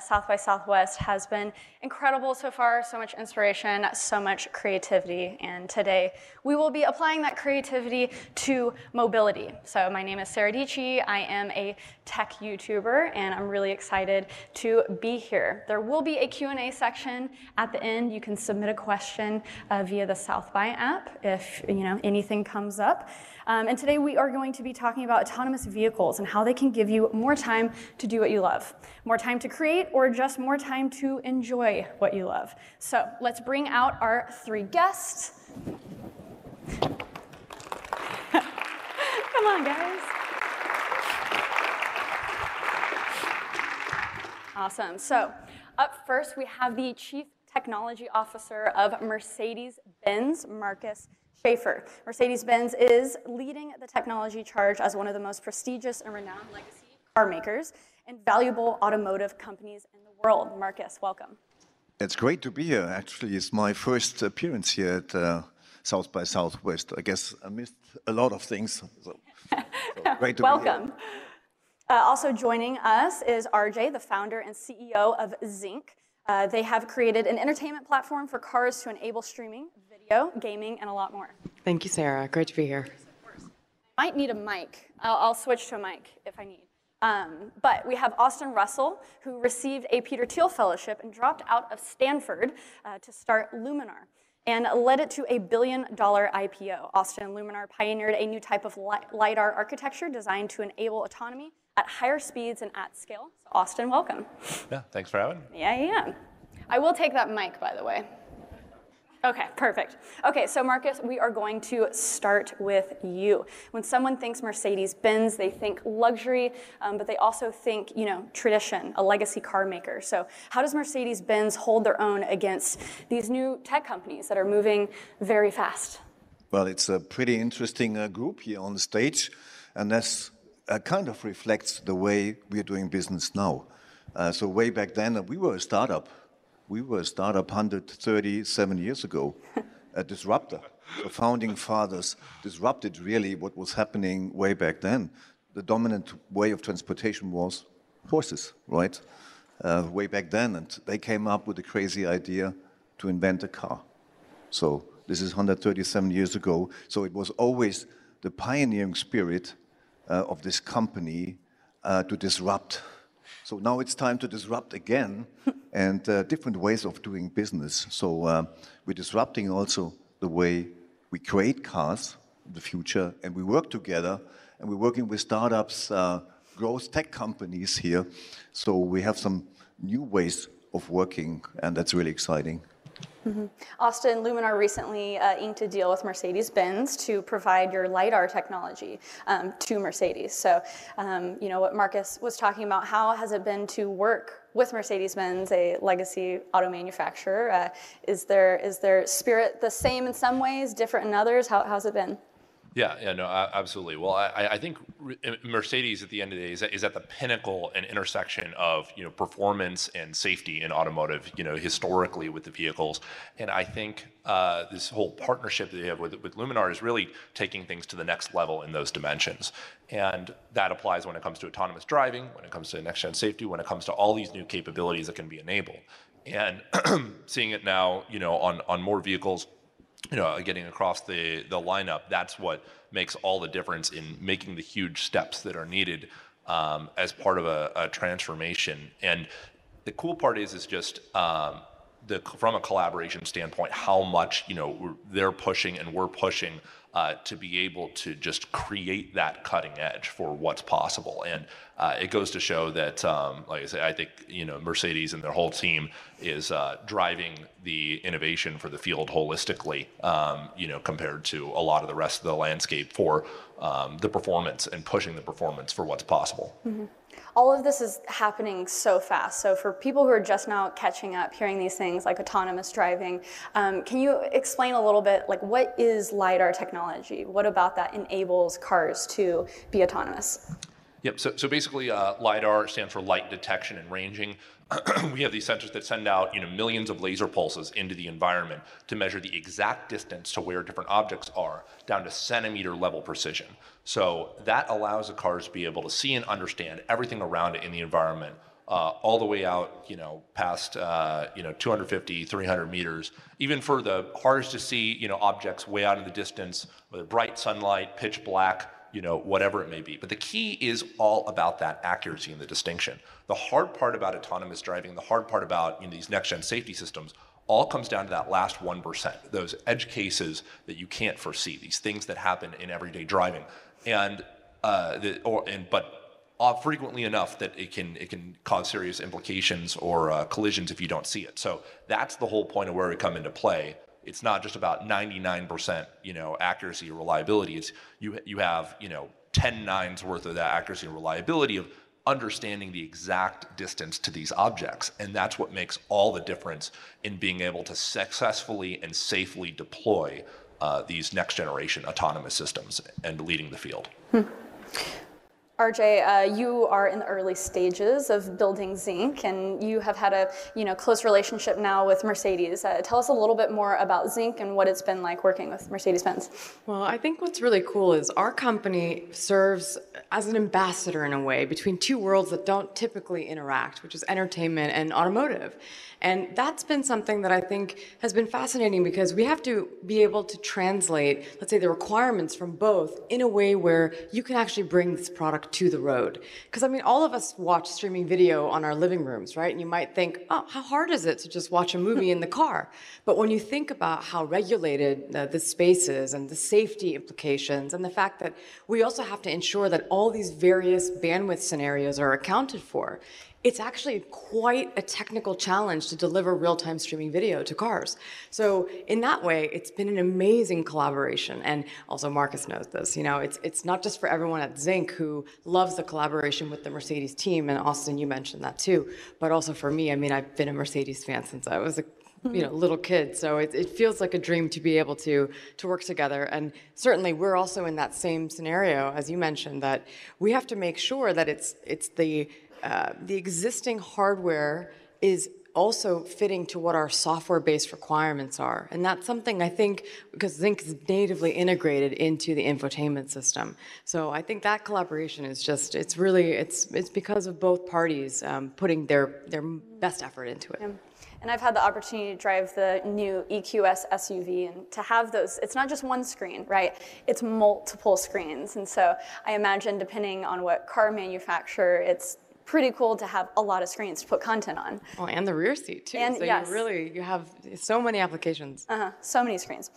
South by Southwest has been incredible so far, so much inspiration, so much creativity, and today we will be applying that creativity to mobility. So my name is Sara Dietschy, I am a tech YouTuber, and I'm really excited to be here. There will be a Q&A section at the end. You can submit a question via the South by app if anything comes up. And today we are going to be talking about autonomous vehicles and how they can give you more time to do what you love, more time to create, or just more time to enjoy what you love. So let's bring out our three guests. Come on, guys. Awesome. So up first, we have the Chief Technology Officer of Mercedes-Benz, Markus Schäfer. Mercedes-Benz is leading the technology charge as one of the most prestigious and renowned legacy car makers and valuable automotive companies in the world. Markus, welcome. It's great to be here. Actually, it's my first appearance here at South by Southwest. I guess I missed a lot of things. So great to welcome. Be here. Also joining us is RJ, the founder and CEO of ZYNC. They have created an entertainment platform for cars to enable streaming, video, gaming, and a lot more. Thank you, Sara. Great to be here. I might need a mic. I'll switch to a mic if I need. But we have Austin Russell, who received a Peter Thiel Fellowship and dropped out of Stanford to start Luminar and led it to a $1 billion IPO. Austin and Luminar pioneered a new type of LiDAR architecture designed to enable autonomy at higher speeds and at scale. So Austin, welcome. Yeah, thanks for having me. Yeah. I will take that mic, by the way. Okay, perfect. Okay, so Markus, we are going to start with you. When someone thinks Mercedes-Benz, they think luxury, but they also think, tradition, a legacy car maker. So how does Mercedes-Benz hold their own against these new tech companies that are moving very fast? Well, it's a pretty interesting group here on the stage, and that's kind of reflects the way we're doing business now. So way back then, we were a startup. We were a startup 137 years ago, a disruptor. The founding fathers disrupted really what was happening way back then. The dominant way of transportation was horses, right? Way back then, and they came up with the crazy idea to invent a car. So this is 137 years ago. So it was always the pioneering spirit of this company to disrupt. So now it's time to disrupt again, and different ways of doing business. So we're disrupting also the way we create cars in the future, and we work together, and we're working with startups, growth tech companies here. So we have some new ways of working, and that's really exciting. Mm-hmm. Austin, Luminar recently inked a deal with Mercedes-Benz to provide your LiDAR technology to Mercedes. So, what Markus was talking about, how has it been to work with Mercedes-Benz, a legacy auto manufacturer? Is their spirit the same in some ways, different in others? How's it been? Yeah, no, absolutely. Well, I think Mercedes at the end of the day is at the pinnacle and intersection of performance and safety in automotive. Historically with the vehicles, and I think this whole partnership that we have with Luminar is really taking things to the next level in those dimensions, and that applies when it comes to autonomous driving, when it comes to next-gen safety, when it comes to all these new capabilities that can be enabled, and seeing it now, on more vehicles. Getting across the lineup, that's what makes all the difference in making the huge steps that are needed as part of a transformation. And the cool part is just from a collaboration standpoint, how much they're pushing and we're pushing to be able to just create that cutting edge for what's possible. And it goes to show that, like I said, I think Mercedes and their whole team is driving the innovation for the field holistically. Compared to a lot of the rest of the landscape for the performance and pushing the performance for what's possible. Mm-hmm. All of this is happening so fast. So for people who are just now catching up, hearing these things like autonomous driving, can you explain a little bit, what is LiDAR technology? What about that enables cars to be autonomous? Yep, so basically LiDAR stands for light detection and ranging. We have these sensors that send out millions of laser pulses into the environment to measure the exact distance to where different objects are down to centimeter level precision. So that allows the cars to be able to see and understand everything around it in the environment all the way out, past, 250, 300 meters, even for the hardest to see, objects way out in the distance, whether bright sunlight, pitch black, whatever it may be. But the key is all about that accuracy and the distinction. The hard part about autonomous driving, the hard part about these next-gen safety systems, all comes down to that last 1%, those edge cases that you can't foresee, these things that happen in everyday driving. And, frequently enough that it can cause serious implications or collisions if you don't see it. So that's the whole point of where we come into play. It's not just about 99% accuracy or reliability. It's you have 10 nines worth of that accuracy and reliability of understanding the exact distance to these objects, and that's what makes all the difference in being able to successfully and safely deploy these next generation autonomous systems and leading the field. RJ, you are in the early stages of building ZYNC, and you have had a close relationship now with Mercedes. Tell us a little bit more about ZYNC and what it's been like working with Mercedes-Benz. Well, I think what's really cool is our company serves as an ambassador in a way between two worlds that don't typically interact, which is entertainment and automotive. And that's been something that I think has been fascinating because we have to be able to translate, let's say, the requirements from both in a way where you can actually bring this product to the road. Because, I mean, all of us watch streaming video on our living rooms, right? And you might think, oh, how hard is it to just watch a movie in the car? But when you think about how regulated this space is and the safety implications and the fact that we also have to ensure that all these various bandwidth scenarios are accounted for, it's actually quite a technical challenge to deliver real-time streaming video to cars. So in that way, it's been an amazing collaboration. And also Markus knows this, it's not just for everyone at ZYNC who loves the collaboration with the Mercedes team, and Austin, you mentioned that too, but also for me, I mean, I've been a Mercedes fan since I was a little kid. So it feels like a dream to be able to work together. And certainly we're also in that same scenario, as you mentioned, that we have to make sure that it's the existing hardware is also fitting to what our software-based requirements are. And that's something I think, because ZYNC is natively integrated into the infotainment system. So I think that collaboration is just, it's because of both parties putting their best effort into it. Yeah. And I've had the opportunity to drive the new EQS SUV and to have those, it's not just one screen, right? It's multiple screens. And so I imagine depending on what car manufacturer, it's pretty cool to have a lot of screens to put content on. Oh, and the rear seat too. And so yes, you have so many applications. So many screens.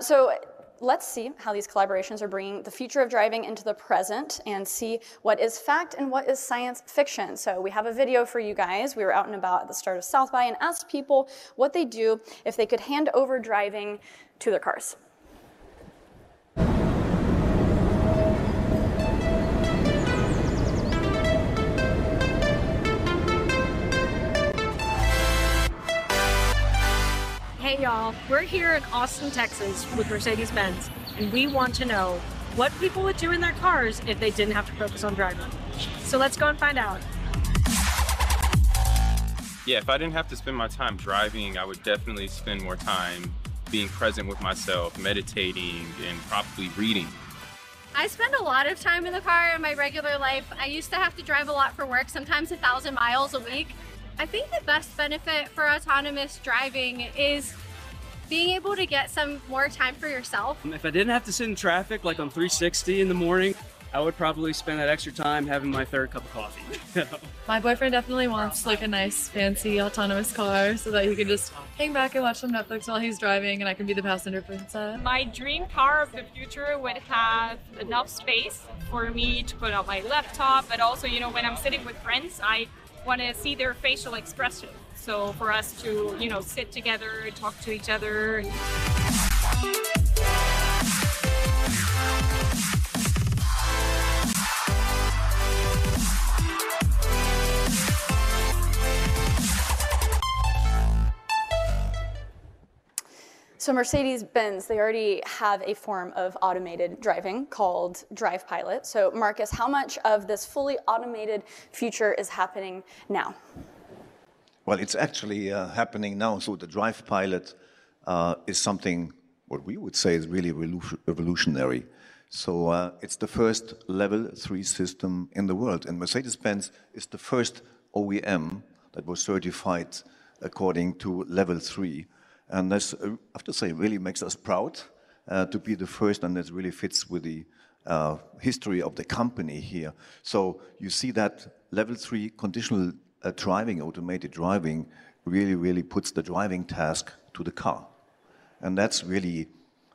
So let's see how these collaborations are bringing the future of driving into the present and see what is fact and what is science fiction. So we have a video for you guys. We were out and about at the start of South By and asked people what they do if they could hand over driving to their cars. Hey y'all, we're here in Austin, Texas with Mercedes-Benz, and we want to know what people would do in their cars if they didn't have to focus on driving. So let's go and find out. Yeah, if I didn't have to spend my time driving, I would definitely spend more time being present with myself, meditating, and probably reading. I spend a lot of time in the car in my regular life. I used to have to drive a lot for work, sometimes 1,000 miles a week. I think the best benefit for autonomous driving is being able to get some more time for yourself. If I didn't have to sit in traffic, like on 360 in the morning, I would probably spend that extra time having my third cup of coffee. My boyfriend definitely wants like a nice, fancy, autonomous car so that he can just hang back and watch some Netflix while he's driving and I can be the passenger princess. My dream car of the future would have enough space for me to put on my laptop, but also, when I'm sitting with friends, I want to see their facial expression. So for us to, sit together and talk to each other. So Mercedes-Benz, they already have a form of automated driving called DrivePilot. So Markus, how much of this fully automated future is happening now? Well, it's actually happening now. So the DrivePilot is something what we would say is really revolutionary. So it's the first level 3 system in the world. And Mercedes-Benz is the first OEM that was certified according to level 3. And this, I have to say, really makes us proud to be the first, and it really fits with the history of the company here. So you see that level 3 conditional driving, automated driving, really puts the driving task to the car. And that's really,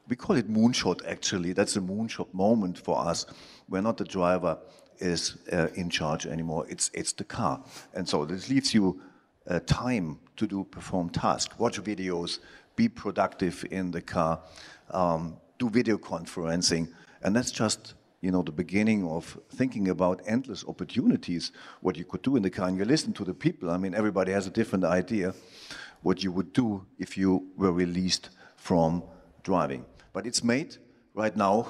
we call it moonshot actually, that's a moonshot moment for us, where not the driver is in charge anymore, it's the car. And so this leaves you time to perform tasks, watch videos, be productive in the car, do video conferencing, and that's just, you know, the beginning of thinking about endless opportunities, what you could do in the car. And you listen to the people, I mean, everybody has a different idea what you would do if you were released from driving. But it's made right now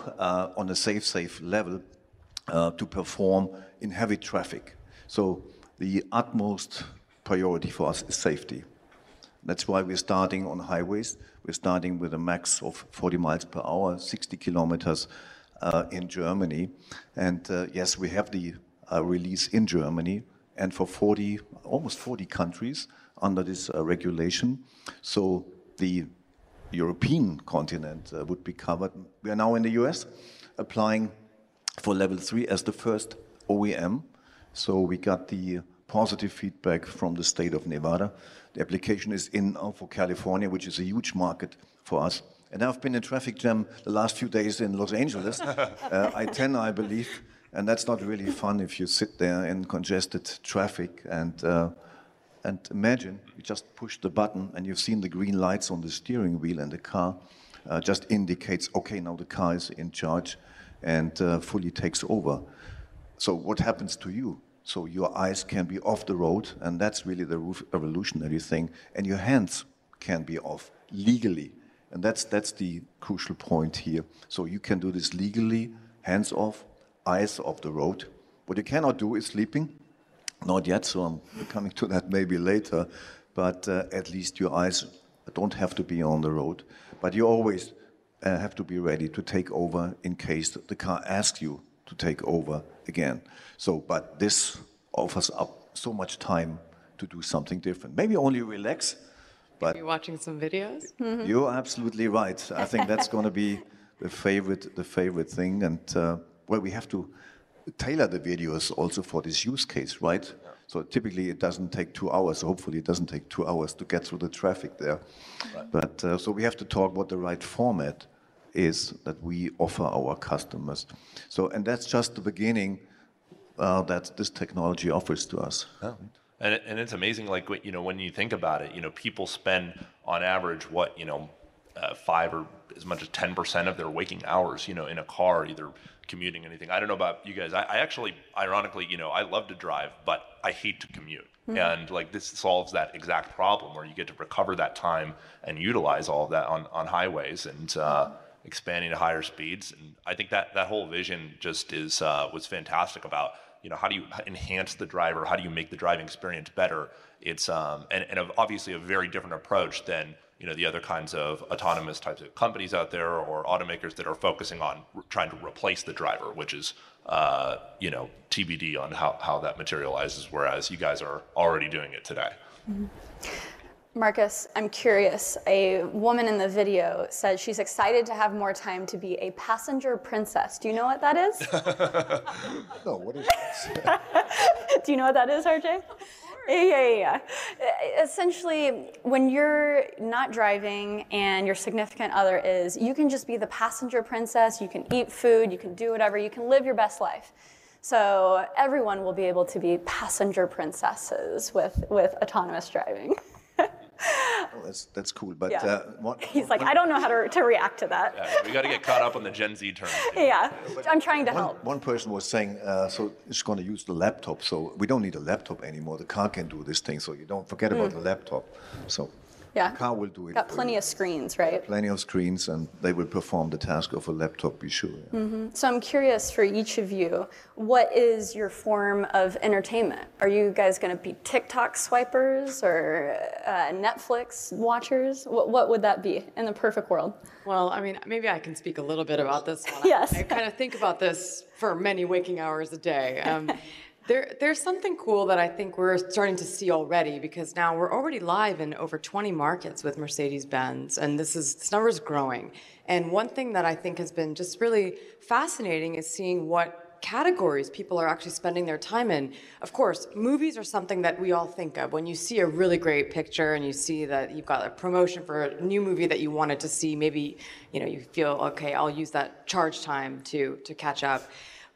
on a safe level to perform in heavy traffic. So the utmost priority for us is safety. That's why we're starting on highways. We're starting with a max of 40 miles per hour, 60 kilometers in Germany. And yes, we have the release in Germany and for almost 40 countries under this regulation. So the European continent would be covered. We are now in the US applying for level 3 as the first OEM. So we got the positive feedback from the state of Nevada. The application is in now for California, which is a huge market for us. And I've been in traffic jam the last few days in Los Angeles, I-10, I believe, and that's not really fun if you sit there in congested traffic and imagine you just push the button and you've seen the green lights on the steering wheel and the car just indicates, okay, now the car is in charge and fully takes over. So what happens to you? So your eyes can be off the road, and that's really the revolutionary thing, and your hands can be off legally. And that's the crucial point here. So you can do this legally, hands off, eyes off the road. What you cannot do is sleeping. Not yet, so I'm coming to that maybe later. But at least your eyes don't have to be on the road. But you always have to be ready to take over in case the car asks you to take over again. So, but this offers up so much time to do something different. Maybe only relax. But you're watching some videos? Mm-hmm. You're absolutely right. I think that's going to be the favorite thing. And well, we have to tailor the videos also for this use case, right? Yeah. So typically it doesn't take 2 hours. Hopefully it doesn't take 2 hours to get through the traffic there. Right. But so we have to talk what the right format is that we offer our customers. So, and that's just the beginning that this technology offers to us. Yeah. And it's amazing, like, you know, when you think about it, you know, people spend on average what, you know, 5 or as much as 10% of their waking hours, you know, in a car, either commuting or anything. I don't know about you guys. I actually, ironically, you know, I love to drive, but I hate to commute. Mm-hmm. And like this solves that exact problem where you get to recover that time and utilize all of that on highways and expanding to higher speeds. And I think that whole vision just is was fantastic about, you know, how do you enhance the driver? How do you make the driving experience better? It's and obviously a very different approach than, you know, the other kinds of autonomous types of companies out there or automakers that are focusing on trying to replace the driver, which is you know, TBD on how that materializes. Whereas you guys are already doing it today. Mm-hmm. Markus, I'm curious. A woman in the video said she's excited to have more time to be a passenger princess. Do you know what that is? No, what is that? Do you know what that is, RJ? Yeah. Essentially, when you're not driving and your significant other is, you can just be the passenger princess, you can eat food, you can do whatever, you can live your best life. So everyone will be able to be passenger princesses with autonomous driving. Oh, that's cool, but yeah. He's like, I don't know how to react to that. Yeah, we got to get caught up on the Gen Z terms. Yeah, I'm trying to help. One person was saying, so it's going to use the laptop, so we don't need a laptop anymore. The car can do this thing, so you don't forget about the laptop. So yeah, the car will do it. Got plenty of screens, right? Plenty of screens, and they will perform the task of a laptop, be sure. Yeah. Mm-hmm. So I'm curious for each of you, what is your form of entertainment? Are you guys going to be TikTok swipers or Netflix watchers? What would that be in the perfect world? Well, I mean, maybe I can speak a little bit about this one. Yes. I kind of think about this for many waking hours a day. There's something cool that I think we're starting to see already, because now we're already live in over 20 markets with Mercedes-Benz, and this number is growing. And one thing that I think has been just really fascinating is seeing what categories people are actually spending their time in. Of course, movies are something that we all think of. When you see a really great picture and you see that you've got a promotion for a new movie that you wanted to see, maybe you feel, okay, I'll use that charge time to catch up.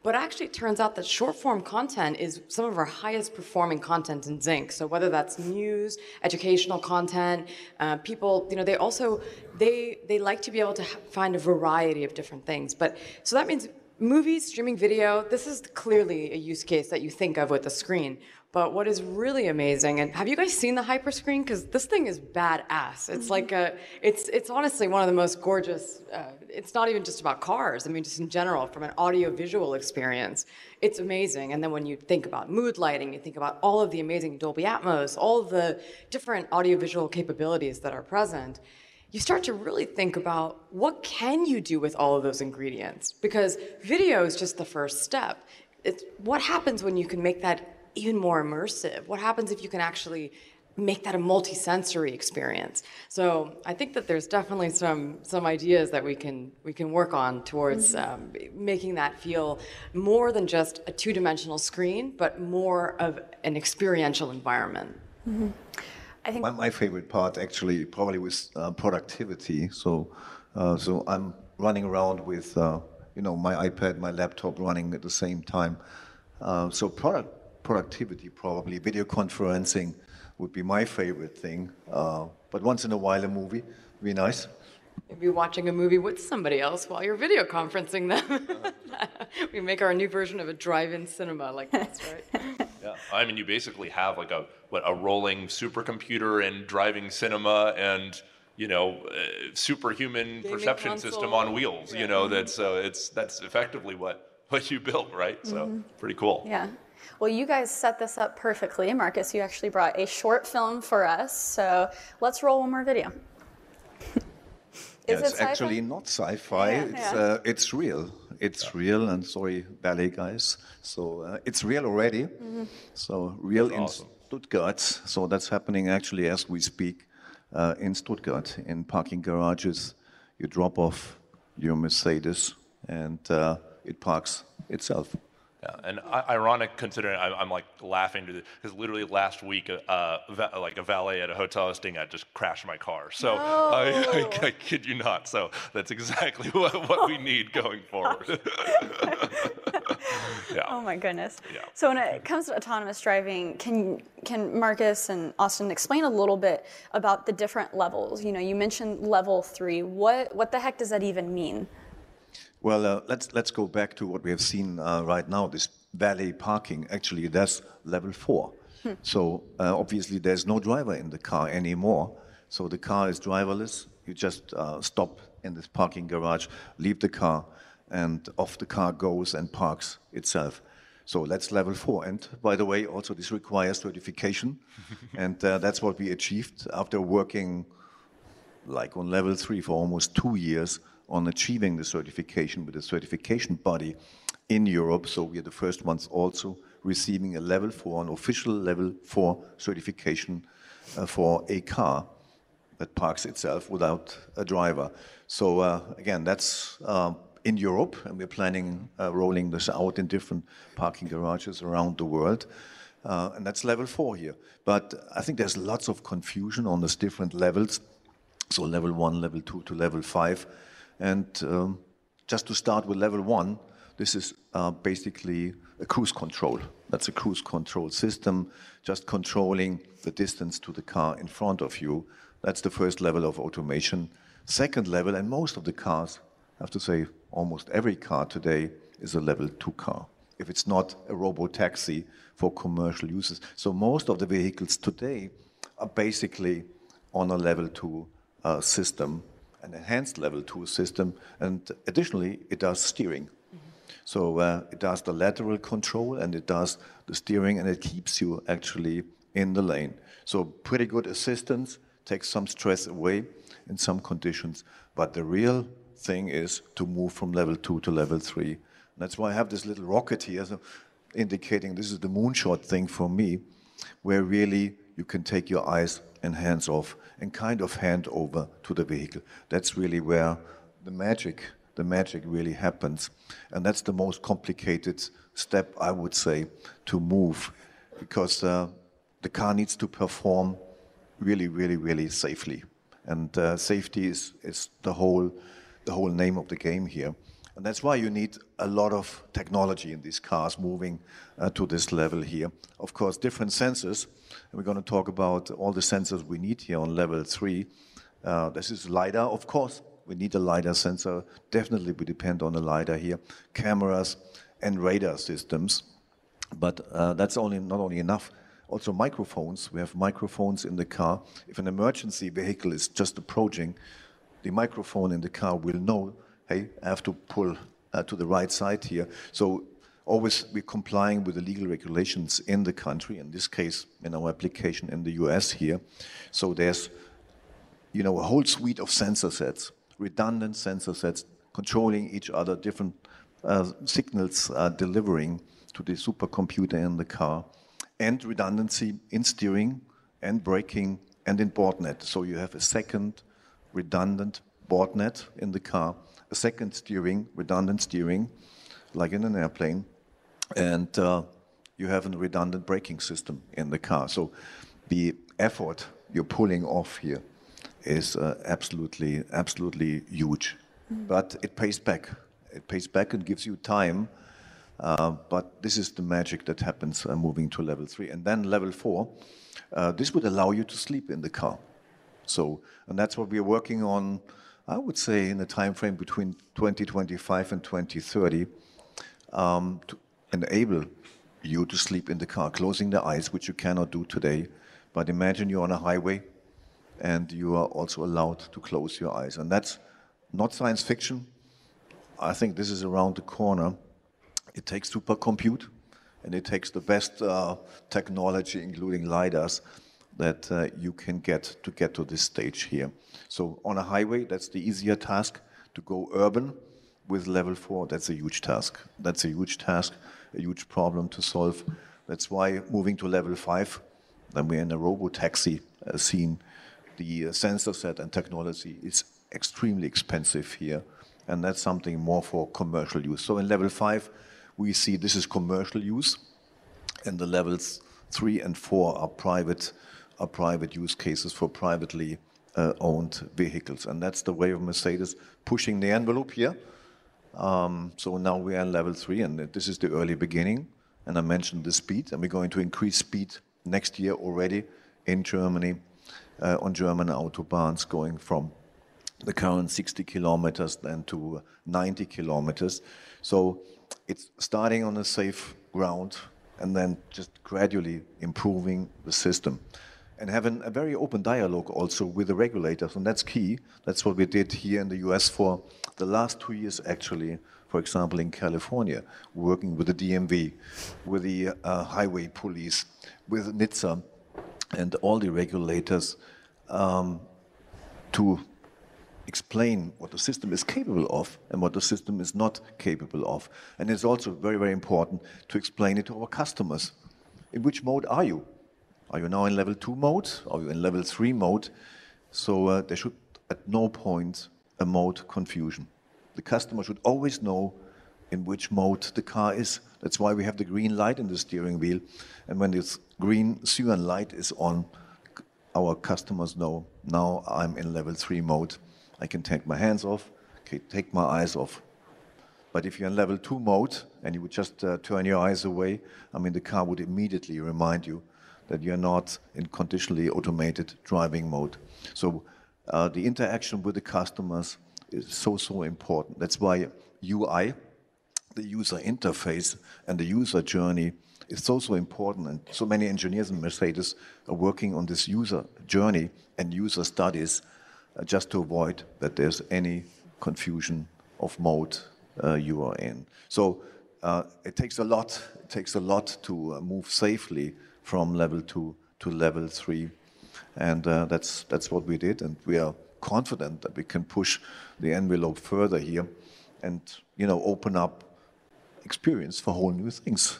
But actually, it turns out that short-form content is some of our highest-performing content in ZYNC. So whether that's news, educational content, people, they also they like to be able to find a variety of different things. But so that means movies, streaming video. This is clearly a use case that you think of with a screen. But what is really amazing, and have you guys seen the hyperscreen? Because this thing is badass. It's like it's honestly one of the most gorgeous. It's not even just about cars. I mean, just in general, from an audio-visual experience, it's amazing. And then when you think about mood lighting, you think about all of the amazing Dolby Atmos, all the different audio-visual capabilities that are present. You start to really think about what can you do with all of those ingredients, because video is just the first step. It's what happens when you can make that even more immersive. What happens if you can actually make that a multi-sensory experience? So I think that there's definitely some ideas that we can work on towards making that feel more than just a two-dimensional screen, but more of an experiential environment. Mm-hmm. I think my favorite part actually probably was productivity. So I'm running around with my iPad, my laptop running at the same time. So productivity probably, video conferencing would be my favorite thing. But once in a while a movie would be nice. Maybe watching a movie with somebody else while you're video conferencing them. We make our new version of a drive-in cinema like this, right? Yeah. I mean, you basically have like a rolling supercomputer and driving cinema and superhuman gaming perception console system on wheels. Yeah. That's effectively what you built, right? Mm-hmm. So pretty cool. Yeah. Well, you guys set this up perfectly, Markus. You actually brought a short film for us, so let's roll one more video. Yeah, it's actually not sci-fi. Yeah, it's real. It's real, and sorry, ballet guys. So it's real already. Mm-hmm. So real that's in awesome. Stuttgart. So that's happening actually as we speak in Stuttgart. In parking garages, you drop off your Mercedes, and it parks itself. Yeah, and ironic considering I'm like laughing to this because literally last week, a valet at a hotel I was staying at just crashed my car. So no. I kid you not. So that's exactly what we need going forward. Yeah. Oh my goodness. Yeah. So when it comes to autonomous driving, can Markus and Austin explain a little bit about the different levels? You mentioned level 3. What the heck does that even mean? Well, let's go back to what we have seen right now. This valet parking, actually, that's level 4. So obviously, there's no driver in the car anymore. So the car is driverless. You just stop in this parking garage, leave the car, and off the car goes and parks itself. So that's level 4. And by the way, also this requires certification, and that's what we achieved after working like on level 3 for almost 2 years. On achieving the certification with a certification body in Europe. So we are the first ones also receiving a level 4, an official level 4 certification for a car that parks itself without a driver. So again, that's in Europe, and we're planning rolling this out in different parking garages around the world. And that's level 4 here. But I think there's lots of confusion on these different levels. So level 1, level 2 to level 5. And just to start with level 1, this is basically a cruise control. That's a cruise control system, just controlling the distance to the car in front of you. That's the first level of automation. Second level, and most of the cars, I have to say almost every car today is a level 2 car, if it's not a robo-taxi for commercial uses. So most of the vehicles today are basically on a level 2 system. An enhanced level 2 system, and additionally, it does steering. Mm-hmm. So it does the lateral control, and it does the steering, and it keeps you actually in the lane. So pretty good assistance, takes some stress away in some conditions, but the real thing is to move from level 2 to level 3. And that's why I have this little rocket here. So indicating this is the moonshot thing for me, where really you can take your eyes and hands off and kind of hand over to the vehicle. That's really where the magic really happens. And that's the most complicated step, I would say, to move, because the car needs to perform really, really, really safely. And safety is the whole name of the game here. And that's why you need a lot of technology in these cars moving to this level here. Of course, different sensors. And we're going to talk about all the sensors we need here on level 3. This is LiDAR, of course. We need a LiDAR sensor. Definitely we depend on a LiDAR here. Cameras and radar systems. But that's not only enough. Also microphones. We have microphones in the car. If an emergency vehicle is just approaching, the microphone in the car will know, hey, I have to pull to the right side here. So always we're complying with the legal regulations in the country, in this case, in our application in the US here. So there's, you know, a whole suite of sensor sets, redundant sensor sets, controlling each other, different signals delivering to the supercomputer in the car, and redundancy in steering and braking and in board net. So you have a second redundant board net in the car, a second steering, redundant steering, like in an airplane, and you have a redundant braking system in the car. So the effort you're pulling off here is absolutely, absolutely huge. Mm. But it pays back. It pays back and gives you time. But this is the magic that happens moving to level 3. And then level 4, this would allow you to sleep in the car. So, and that's what we're working on, I would say, in the time frame between 2025 and 2030, to enable you to sleep in the car, closing the eyes, which you cannot do today. But imagine you're on a highway and you are also allowed to close your eyes. And that's not science fiction. I think this is around the corner. It takes supercompute, and it takes the best technology, including LiDARs, that you can get to this stage here. So on a highway, that's the easier task. To go urban with level 4, that's a huge task. That's a huge task, a huge problem to solve. That's why moving to level 5, then we're in a robo-taxi scene. The sensor set and technology is extremely expensive here, and that's something more for commercial use. So in level 5, we see this is commercial use, and the levels 3 and 4 are private use cases for privately owned vehicles. And that's the way of Mercedes pushing the envelope here. So now we are in level 3, and this is the early beginning. And I mentioned the speed, and we're going to increase speed next year already in Germany, on German autobahns, going from the current 60 kilometers then to 90 kilometers. So it's starting on a safe ground and then just gradually improving the system. And having a very open dialogue also with the regulators, and that's key. That's what we did here in the US for the last 2 years, actually, for example, in California, working with the DMV, with the highway police, with NHTSA, and all the regulators to explain what the system is capable of and what the system is not capable of. And it's also very, very important to explain it to our customers. In which mode are you? Are you now in level 2 mode? Are you in level 3 mode? So there should at no point a mode confusion. The customer should always know in which mode the car is. That's why we have the green light in the steering wheel. And when this green cyan light is on, our customers know, now I'm in level 3 mode. I can take my hands off, okay, take my eyes off. But if you're in level 2 mode and you would just turn your eyes away, I mean, the car would immediately remind you that you're not in conditionally automated driving mode. So the interaction with the customers is so, so important. That's why UI, the user interface and the user journey, is so, so important. And so many engineers in Mercedes are working on this user journey and user studies, just to avoid that there's any confusion of mode you are in. So it takes a lot to move safely from level 2 to level 3, and that's what we did, and we are confident that we can push the envelope further here, and, you know, open up experience for whole new things.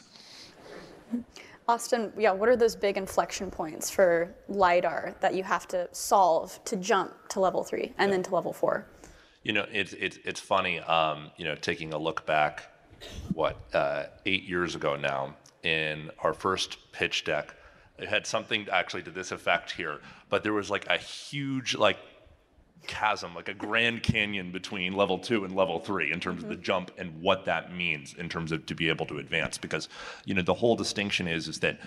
Austin, yeah, what are those big inflection points for LiDAR that you have to solve to jump to level 3 and then to level 4? You know, it's funny, you know, taking a look back, what, 8 years ago now, in our first pitch deck, it had something actually to this effect here, but there was like a huge like chasm, like a Grand Canyon between level 2 and level 3 in terms of the jump and what that means in terms of to be able to advance, because, you know, the whole distinction is that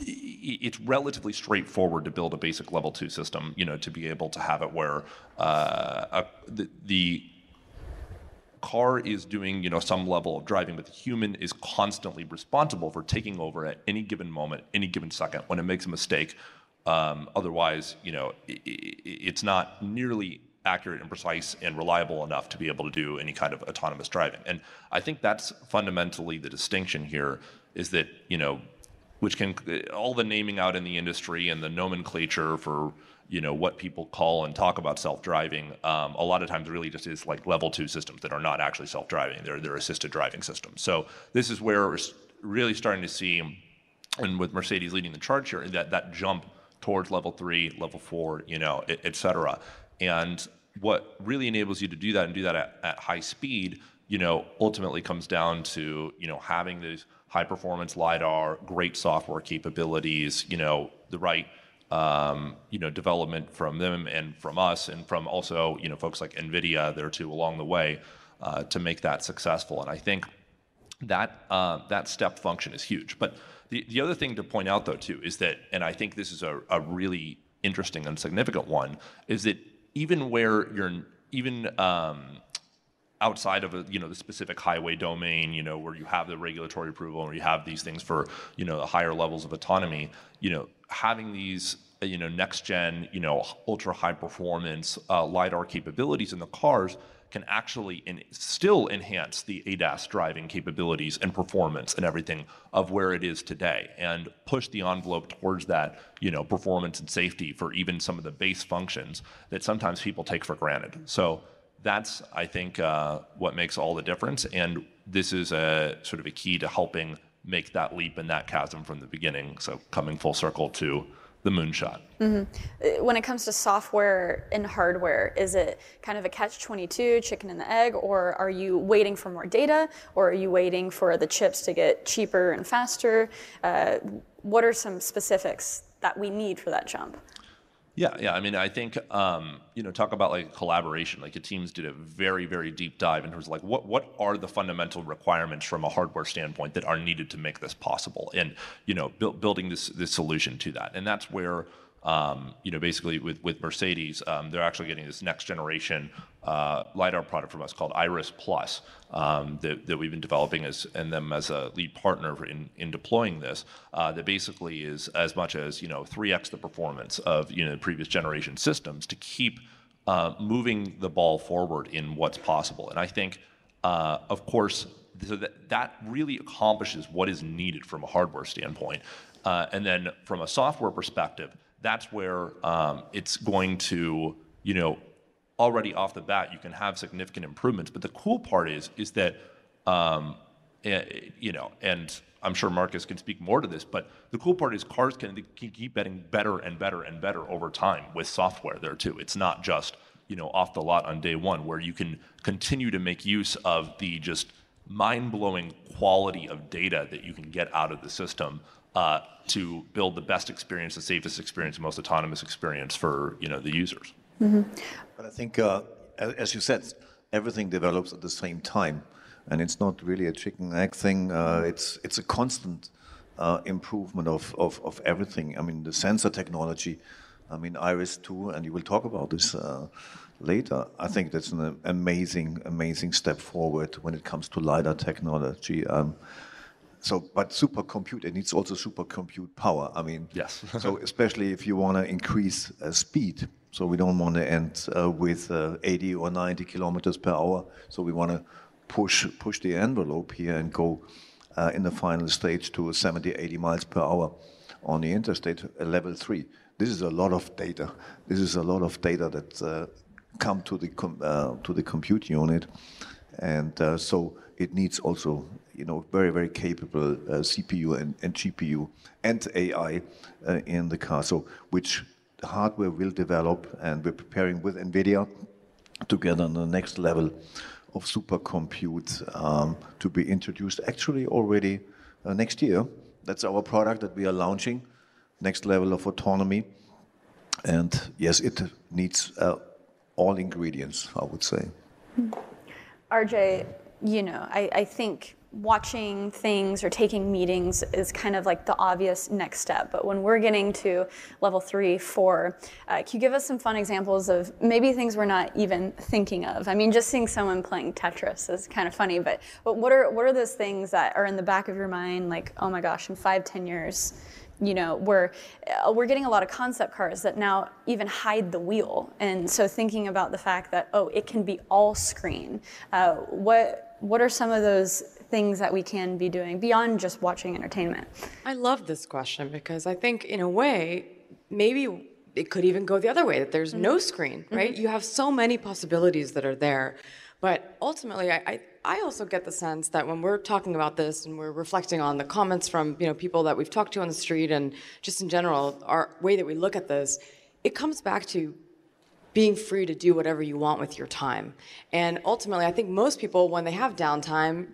it's relatively straightforward to build a basic level 2 system, you know, to be able to have it where the car is doing, you know, some level of driving, but the human is constantly responsible for taking over at any given moment, any given second when it makes a mistake. Otherwise, you know, it's not nearly accurate and precise and reliable enough to be able to do any kind of autonomous driving. And I think that's fundamentally the distinction here, is that, you know, which can, all the naming out in the industry and the nomenclature for, you know, what people call and talk about self-driving, a lot of times really just is like level 2 systems that are not actually self-driving. They're assisted driving systems. So this is where we're really starting to see, and with Mercedes leading the charge here, that jump towards level 3, level 4, you know, et cetera. And what really enables you to do that and do that at high speed, you know, ultimately comes down to, you know, having these high-performance LiDAR, great software capabilities, you know, the right, you know, development from them and from us and from also, you know, folks like NVIDIA there too along the way to make that successful. And I think that that step function is huge. But the other thing to point out though too is that, and I think this is a really interesting and significant one, is that even where you're even outside of you know, the specific highway domain, you know, where you have the regulatory approval and where you have these things for, you know, the higher levels of autonomy, you know, having these, you know, next gen, you know, ultra high performance LiDAR capabilities in the cars can actually still enhance the ADAS driving capabilities and performance and everything of where it is today, and push the envelope towards that, you know, performance and safety for even some of the base functions that sometimes people take for granted. So that's, I think, what makes all the difference, and this is a sort of a key to helping make that leap and that chasm from the beginning, so coming full circle to the moonshot. Mm-hmm. When it comes to software and hardware, is it kind of a catch-22, chicken and the egg, or are you waiting for more data, or are you waiting for the chips to get cheaper and faster? What are some specifics that we need for that jump? Yeah. I mean, I think, you know, talk about like collaboration, like the teams did a very, very deep dive in terms of like, what are the fundamental requirements from a hardware standpoint that are needed to make this possible? And, you know, building this solution to that. And that's where, you know, basically with Mercedes, they're actually getting this next generation LiDAR product from us called Iris Plus that we've been developing as a lead partner in deploying this. That basically is as much as, you know, 3x the performance of, you know, previous generation systems to keep moving the ball forward in what's possible. And I think, of course, so that really accomplishes what is needed from a hardware standpoint, and then from a software perspective. That's where it's going to, you know, already off the bat, you can have significant improvements. But the cool part is that, you know, and I'm sure Markus can speak more to this, but the cool part is cars can keep getting better and better and better over time with software there too. It's not just, you know, off the lot on day one, where you can continue to make use of the just mind-blowing quality of data that you can get out of the system to build the best experience, the safest experience, the most autonomous experience for, you know, the users. Mm-hmm. But I think, as you said, everything develops at the same time, and it's not really a chicken and egg thing. It's a constant improvement of everything. I mean, the sensor technology. I mean, Iris 2, and you will talk about this later. I think that's an amazing, amazing step forward when it comes to LiDAR technology. But supercompute, it needs also supercompute power. I mean, yes. So especially if you want to increase speed. So we don't want to end with 80 or 90 kilometers per hour. So we want to push the envelope here and go in the final stage to 70, 80 miles per hour on the interstate, level 3. This is a lot of data. This is a lot of data that come to the compute unit, and so it needs also very, very capable CPU and GPU and AI in the car. So which hardware will develop, and we're preparing with NVIDIA to get on the next level of supercompute to be introduced actually already next year. That's our product that we are launching, next level of autonomy. And yes, it needs all ingredients, I would say. RJ, I think watching things or taking meetings is kind of like the obvious next step. But when we're getting to level 3, 4, can you give us some fun examples of maybe things we're not even thinking of? I mean, just seeing someone playing Tetris is kind of funny, but what are those things that are in the back of your mind, like, oh my gosh, in 5, 10 years, we're getting a lot of concept cars that now even hide the wheel. And so thinking about the fact that, oh, it can be all screen. What are some of those things that we can be doing beyond just watching entertainment? I love this question because I think in a way, maybe it could even go the other way, that there's no screen, right? You have so many possibilities that are there. But ultimately, I also get the sense that when we're talking about this and we're reflecting on the comments from people that we've talked to on the street and just in general, our way that we look at this, it comes back to being free to do whatever you want with your time. And ultimately, I think most people, when they have downtime,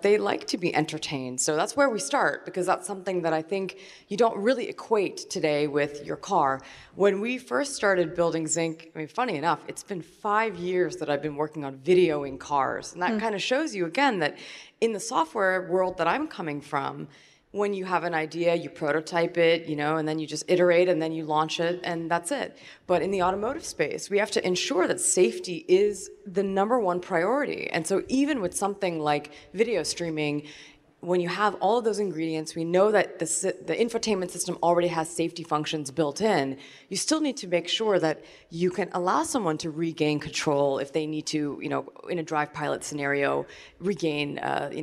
they like to be entertained. So that's where we start, because that's something that I think you don't really equate today with your car. When we first started building ZYNC, I mean, funny enough, it's been 5 years that I've been working on videoing cars. And that kind of shows you, again, that in the software world that I'm coming from, when you have an idea, you prototype it, and then you just iterate and then you launch it and that's it. But in the automotive space, we have to ensure that safety is the #1 priority. And so even with something like video streaming, when you have all of those ingredients, we know that the infotainment system already has safety functions built in. You still need to make sure that you can allow someone to regain control if they need to, in a DrivePilot scenario, regain,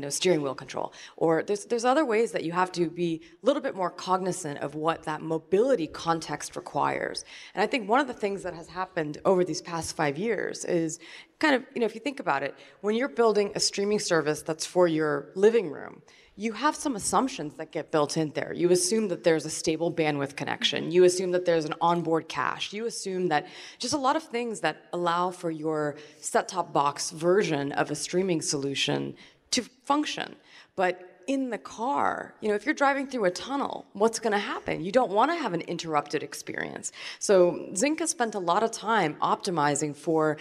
steering wheel control. Or there's other ways that you have to be a little bit more cognizant of what that mobility context requires. And I think one of the things that has happened over these past 5 years is kind of, if you think about it, when you're building a streaming service that's for your living room, you have some assumptions that get built in there. You assume that there's a stable bandwidth connection. You assume that there's an onboard cache. You assume that just a lot of things that allow for your set-top box version of a streaming solution to function. But in the car, if you're driving through a tunnel, what's going to happen? You don't want to have an interrupted experience. So ZYNC has spent a lot of time optimizing for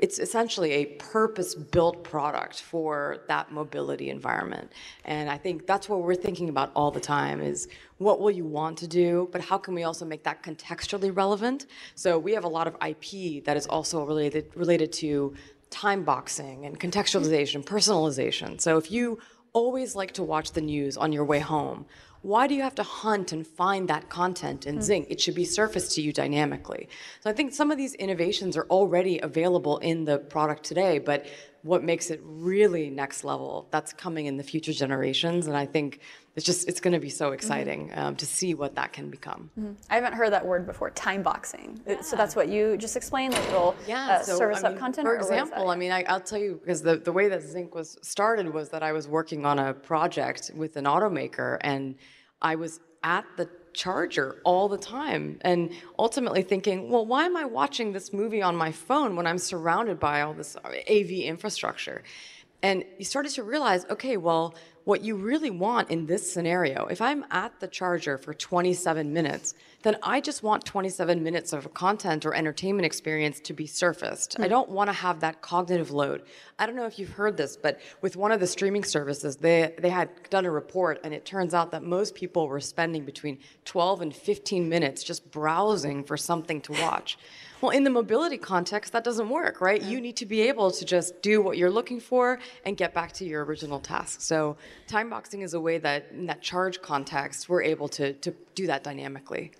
it's essentially a purpose-built product for that mobility environment. And I think that's what we're thinking about all the time is what will you want to do, but how can we also make that contextually relevant? So we have a lot of IP that is also related to time boxing and contextualization, personalization. So if you always like to watch the news on your way home, why do you have to hunt and find that content in ZYNC? It should be surfaced to you dynamically. So I think some of these innovations are already available in the product today, but what makes it really next level, that's coming in the future generations, and I think it's going to be so exciting to see what that can become. I haven't heard that word before, time boxing. Yeah. So that's what you just explained, that you'll service up content? For example, I'll tell you, because the way that ZYNC was started was that I was working on a project with an automaker, and I was at the charger all the time and ultimately thinking, well, why am I watching this movie on my phone when I'm surrounded by all this AV infrastructure? And you started to realize, okay, well, what you really want in this scenario, if I'm at the charger for 27 minutes, then I just want 27 minutes of content or entertainment experience to be surfaced. I don't want to have that cognitive load. I don't know if you've heard this, but with one of the streaming services, they had done a report, and it turns out that most people were spending between 12 and 15 minutes just browsing for something to watch. Well, in the mobility context, that doesn't work, right? You need to be able to just do what you're looking for and get back to your original task. So time boxing is a way that in that charge context, we're able to do that dynamically.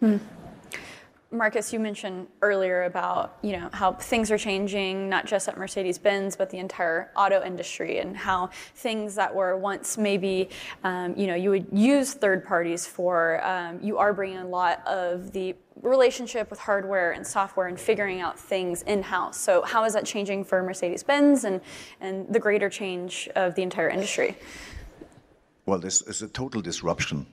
Markus, you mentioned earlier about how things are changing, not just at Mercedes-Benz, but the entire auto industry, and how things that were once maybe you would use third parties for, you are bringing a lot of the relationship with hardware and software and figuring out things in-house. So how is that changing for Mercedes-Benz and the greater change of the entire industry? Well, this is a total disruption.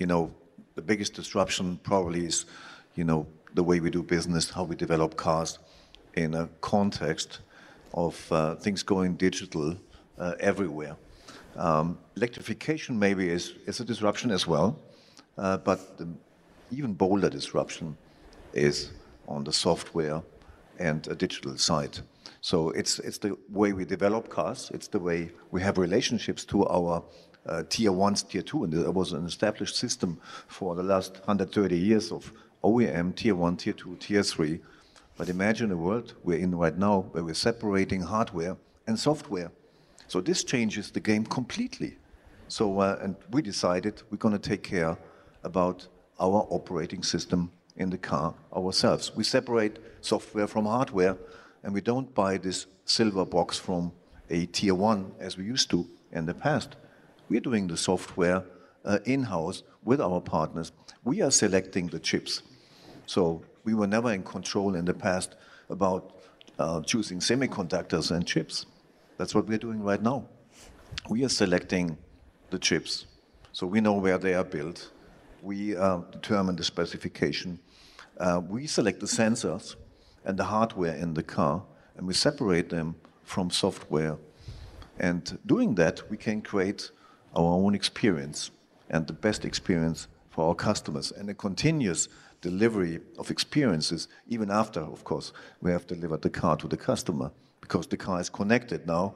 You know, the biggest disruption probably is, you know, the way we do business, how we develop cars in a context of things going digital everywhere. Electrification maybe is a disruption as well, but the even bolder disruption is on the software and a digital side. So it's the way we develop cars, it's the way we have relationships to our tier ones, tier two, and there was an established system for the last 130 years of OEM, tier one, tier two, tier three. But imagine the world we're in right now where we're separating hardware and software. So this changes the game completely. So, and we decided we're going to take care about our operating system in the car ourselves. We separate software from hardware, and we don't buy this silver box from a tier one as we used to in the past. We're doing the software in-house with our partners. We are selecting the chips. So we were never in control in the past about choosing semiconductors and chips. That's what we're doing right now. We are selecting the chips, so we know where they are built. We determine the specification. We select the sensors and the hardware in the car, and we separate them from software. And doing that, we can create our own experience and the best experience for our customers, and a continuous delivery of experiences, even after, of course, we have delivered the car to the customer, because the car is connected now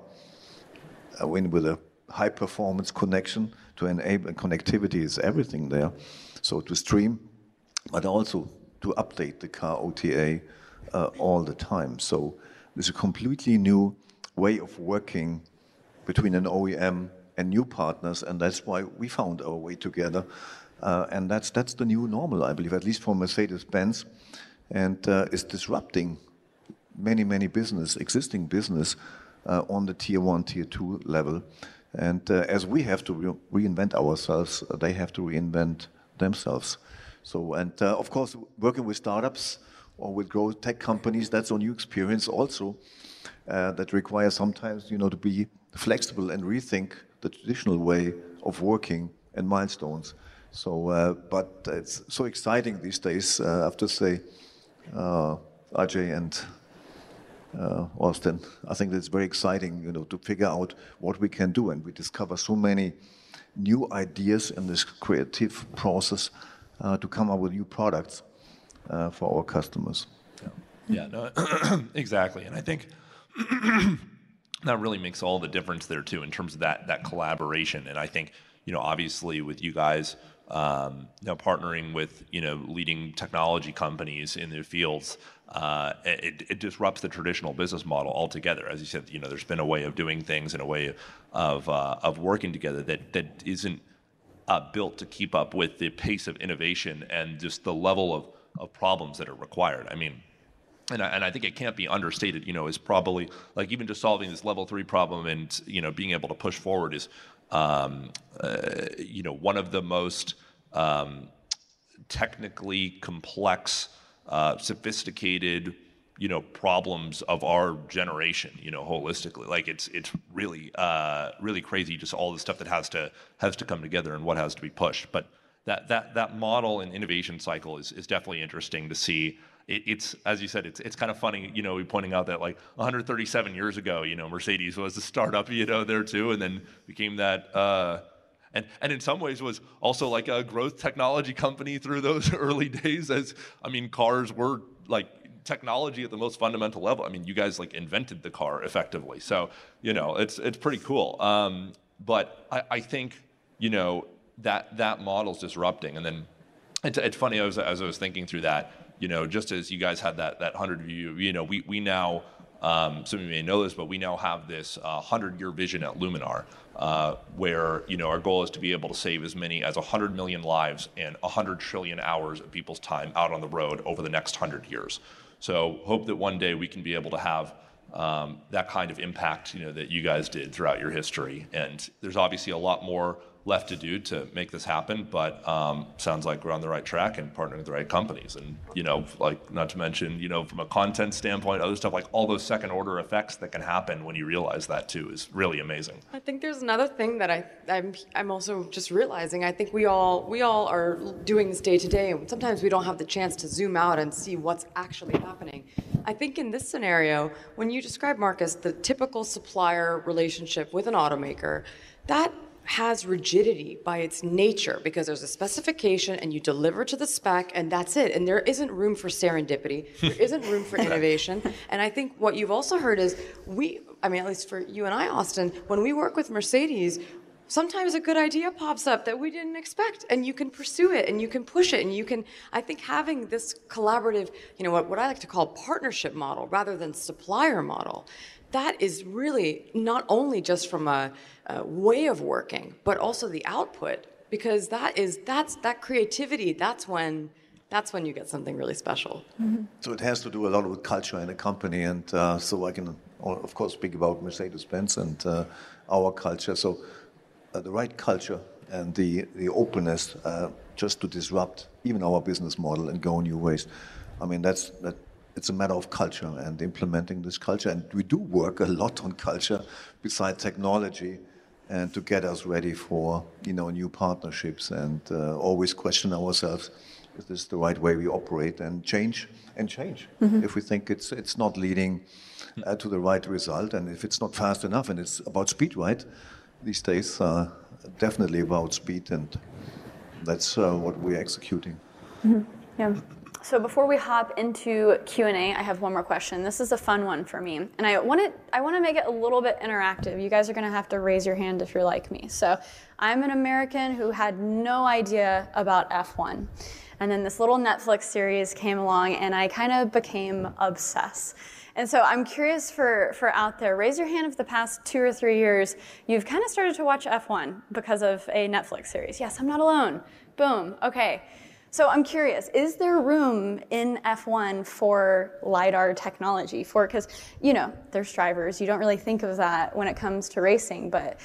with a high-performance connection to enable, and connectivity is everything there, so to stream, but also to update the car OTA all the time. So there's a completely new way of working between an OEM and new partners, and that's why we found our way together. And that's the new normal, I believe, at least for Mercedes-Benz, and it's disrupting many business, existing business, on the tier one, tier two level. And as we have to reinvent ourselves, they have to reinvent themselves. So, and of course, working with startups or with growth tech companies, that's a new experience also that requires sometimes, you know, to be flexible and rethink the traditional way of working and milestones. So, but it's so exciting these days. I have to say, Ajay and Austin, I think that's very exciting, you know, to figure out what we can do. And we discover so many new ideas in this creative process to come up with new products for our customers. Yeah, no, exactly. And I think that really makes all the difference there, too, in terms of that collaboration. And I think, you know, obviously with you guys, you know, partnering with, you know, leading technology companies in their fields, it disrupts the traditional business model altogether. As you said, you know, there's been a way of doing things and a way of working together that isn't built to keep up with the pace of innovation and just the level of problems that are required. I mean, and I think it can't be understated, you know, is probably like even just solving this level 3 problem and, you know, being able to push forward is, you know, one of the most technically complex, sophisticated, you know, problems of our generation, you know, holistically. Like it's really, really crazy, just all the stuff that has to come together and what has to be pushed. But that model and innovation cycle is definitely interesting to see. It's, as you said, it's kind of funny, you know, we're pointing out that like 137 years ago, you know, Mercedes was a startup, you know, there too, and then became that, and in some ways was also like a growth technology company through those early days, as, I mean, cars were like technology at the most fundamental level. I mean, you guys like invented the car effectively. So, you know, it's pretty cool. But I think, you know, that model's disrupting. And then it's funny, as I was thinking through that, you know, just as you guys had that 100-year, you know, we now, some of you may know this, but we now have this 100-year vision at Luminar, where, you know, our goal is to be able to save as many as 100 million lives and 100 trillion hours of people's time out on the road over the next 100 years. So hope that one day we can be able to have that kind of impact, you know, that you guys did throughout your history. And there's obviously a lot more left to do to make this happen, but sounds like we're on the right track and partnering with the right companies. And, you know, like, not to mention, you know, from a content standpoint, other stuff, like all those second order effects that can happen when you realize that too is really amazing. I think there's another thing that I'm also just realizing. I think we all are doing this day to day, and sometimes we don't have the chance to zoom out and see what's actually happening. I think in this scenario, when you describe, Markus, the typical supplier relationship with an automaker, that has rigidity by its nature, because there's a specification and you deliver to the spec and that's it. And there isn't room for serendipity. There isn't room for innovation. And I think what you've also heard is at least for you and I, Austin, when we work with Mercedes, sometimes a good idea pops up that we didn't expect, and you can pursue it, and you can push it, and you can, I think having this collaborative, you know, what I like to call partnership model rather than supplier model, that is really not only just from a way of working, but also the output, because that's creativity, that's when you get something really special. Mm-hmm. So it has to do a lot with culture in a company, and so I can, of course, speak about Mercedes-Benz and our culture. So. The right culture and the openness just to disrupt even our business model and go new ways. I mean, it's a matter of culture and implementing this culture. And we do work a lot on culture besides technology, and to get us ready for, you know, new partnerships, and always question ourselves, is this the right way we operate, and change. Mm-hmm. If we think it's not leading to the right result, and if it's not fast enough, and it's about speed, right? These days are definitely about speed, and that's what we're executing. Mm-hmm. Yeah. So before we hop into Q&A, I have one more question. This is a fun one for me, and I want to make it a little bit interactive. You guys are going to have to raise your hand if you're like me. So I'm an American who had no idea about F1. And then this little Netflix series came along, and I kind of became obsessed. And so I'm curious for out there, raise your hand if the past 2 or 3 years you've kind of started to watch F1 because of a Netflix series. Yes, I'm not alone. Boom. Okay. So I'm curious, is there room in F1 for LiDAR technology? Because, you know, there's drivers. You don't really think of that when it comes to racing, but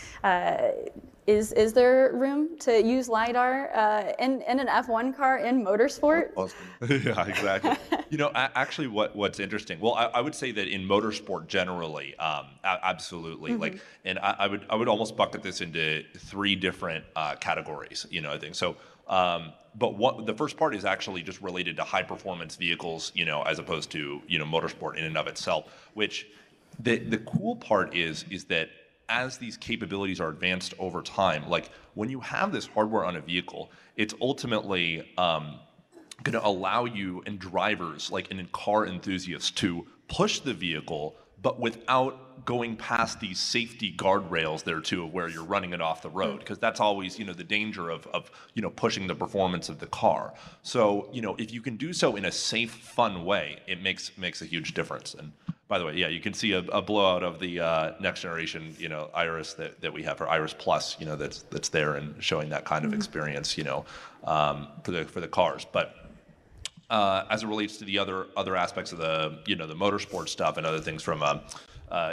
is there room to use LiDAR in an F1 car in motorsport? Awesome. Yeah, exactly. You know, actually what's interesting, well, I would say that in motorsport generally, absolutely. Mm-hmm. Like, and I would almost bucket this into 3 different categories, you know, I think. So, but the first part is actually just related to high performance vehicles, you know, as opposed to, you know, motorsport in and of itself, which the cool part is that as these capabilities are advanced over time, like when you have this hardware on a vehicle, it's ultimately going to allow you and drivers, like, and car enthusiasts, to push the vehicle, but without going past these safety guardrails there too, of where you're running it off the road, because that's always, you know, the danger of you know, pushing the performance of the car. So, you know, if you can do so in a safe, fun way, it makes a huge difference. And by the way, yeah, you can see a blowout of the next generation, you know, Iris that we have, or Iris Plus, you know, that's there and showing that kind of experience, you know, for the cars. But as it relates to the other aspects of the, you know, the motorsport stuff and other things from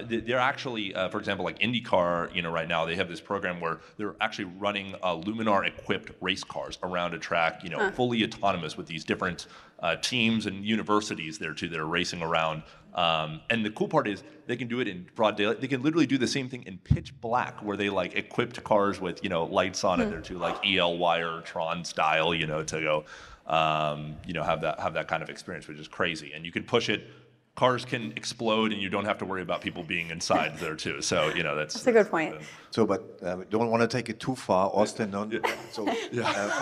they're actually, for example, like IndyCar, you know, right now, they have this program where they're actually running Luminar-equipped race cars around a track, you know, fully autonomous, with these different teams and universities there, too, that are racing around. And the cool part is they can do it in broad daylight. They can literally do the same thing in pitch black, where they, like, equipped cars with, you know, lights on it there, too, like ELY or Tron style, you know, to go, you know, have that kind of experience, which is crazy. And you can push it. Cars can explode, and you don't have to worry about people being inside there too. So, you know, that's a good point. So, but we don't want to take it too far, Austin. Yeah. So, yeah.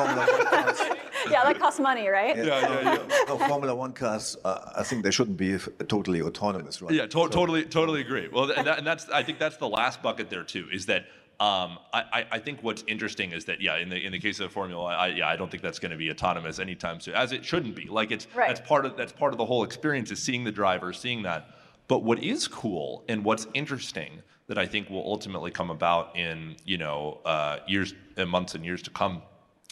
That costs money, right? Yeah, No, Formula One cars, I think they shouldn't be totally autonomous, right? Yeah, totally agree. Well, and that's I think that's the last bucket there too. Is that I think what's interesting is that, yeah, in the case of Formula One, I don't think that's going to be autonomous anytime soon, as it shouldn't be. Like, it's right. that's part of the whole experience, is seeing the driver, seeing that. But what is cool and what's interesting that I think will ultimately come about in, you know, years and months and years to come,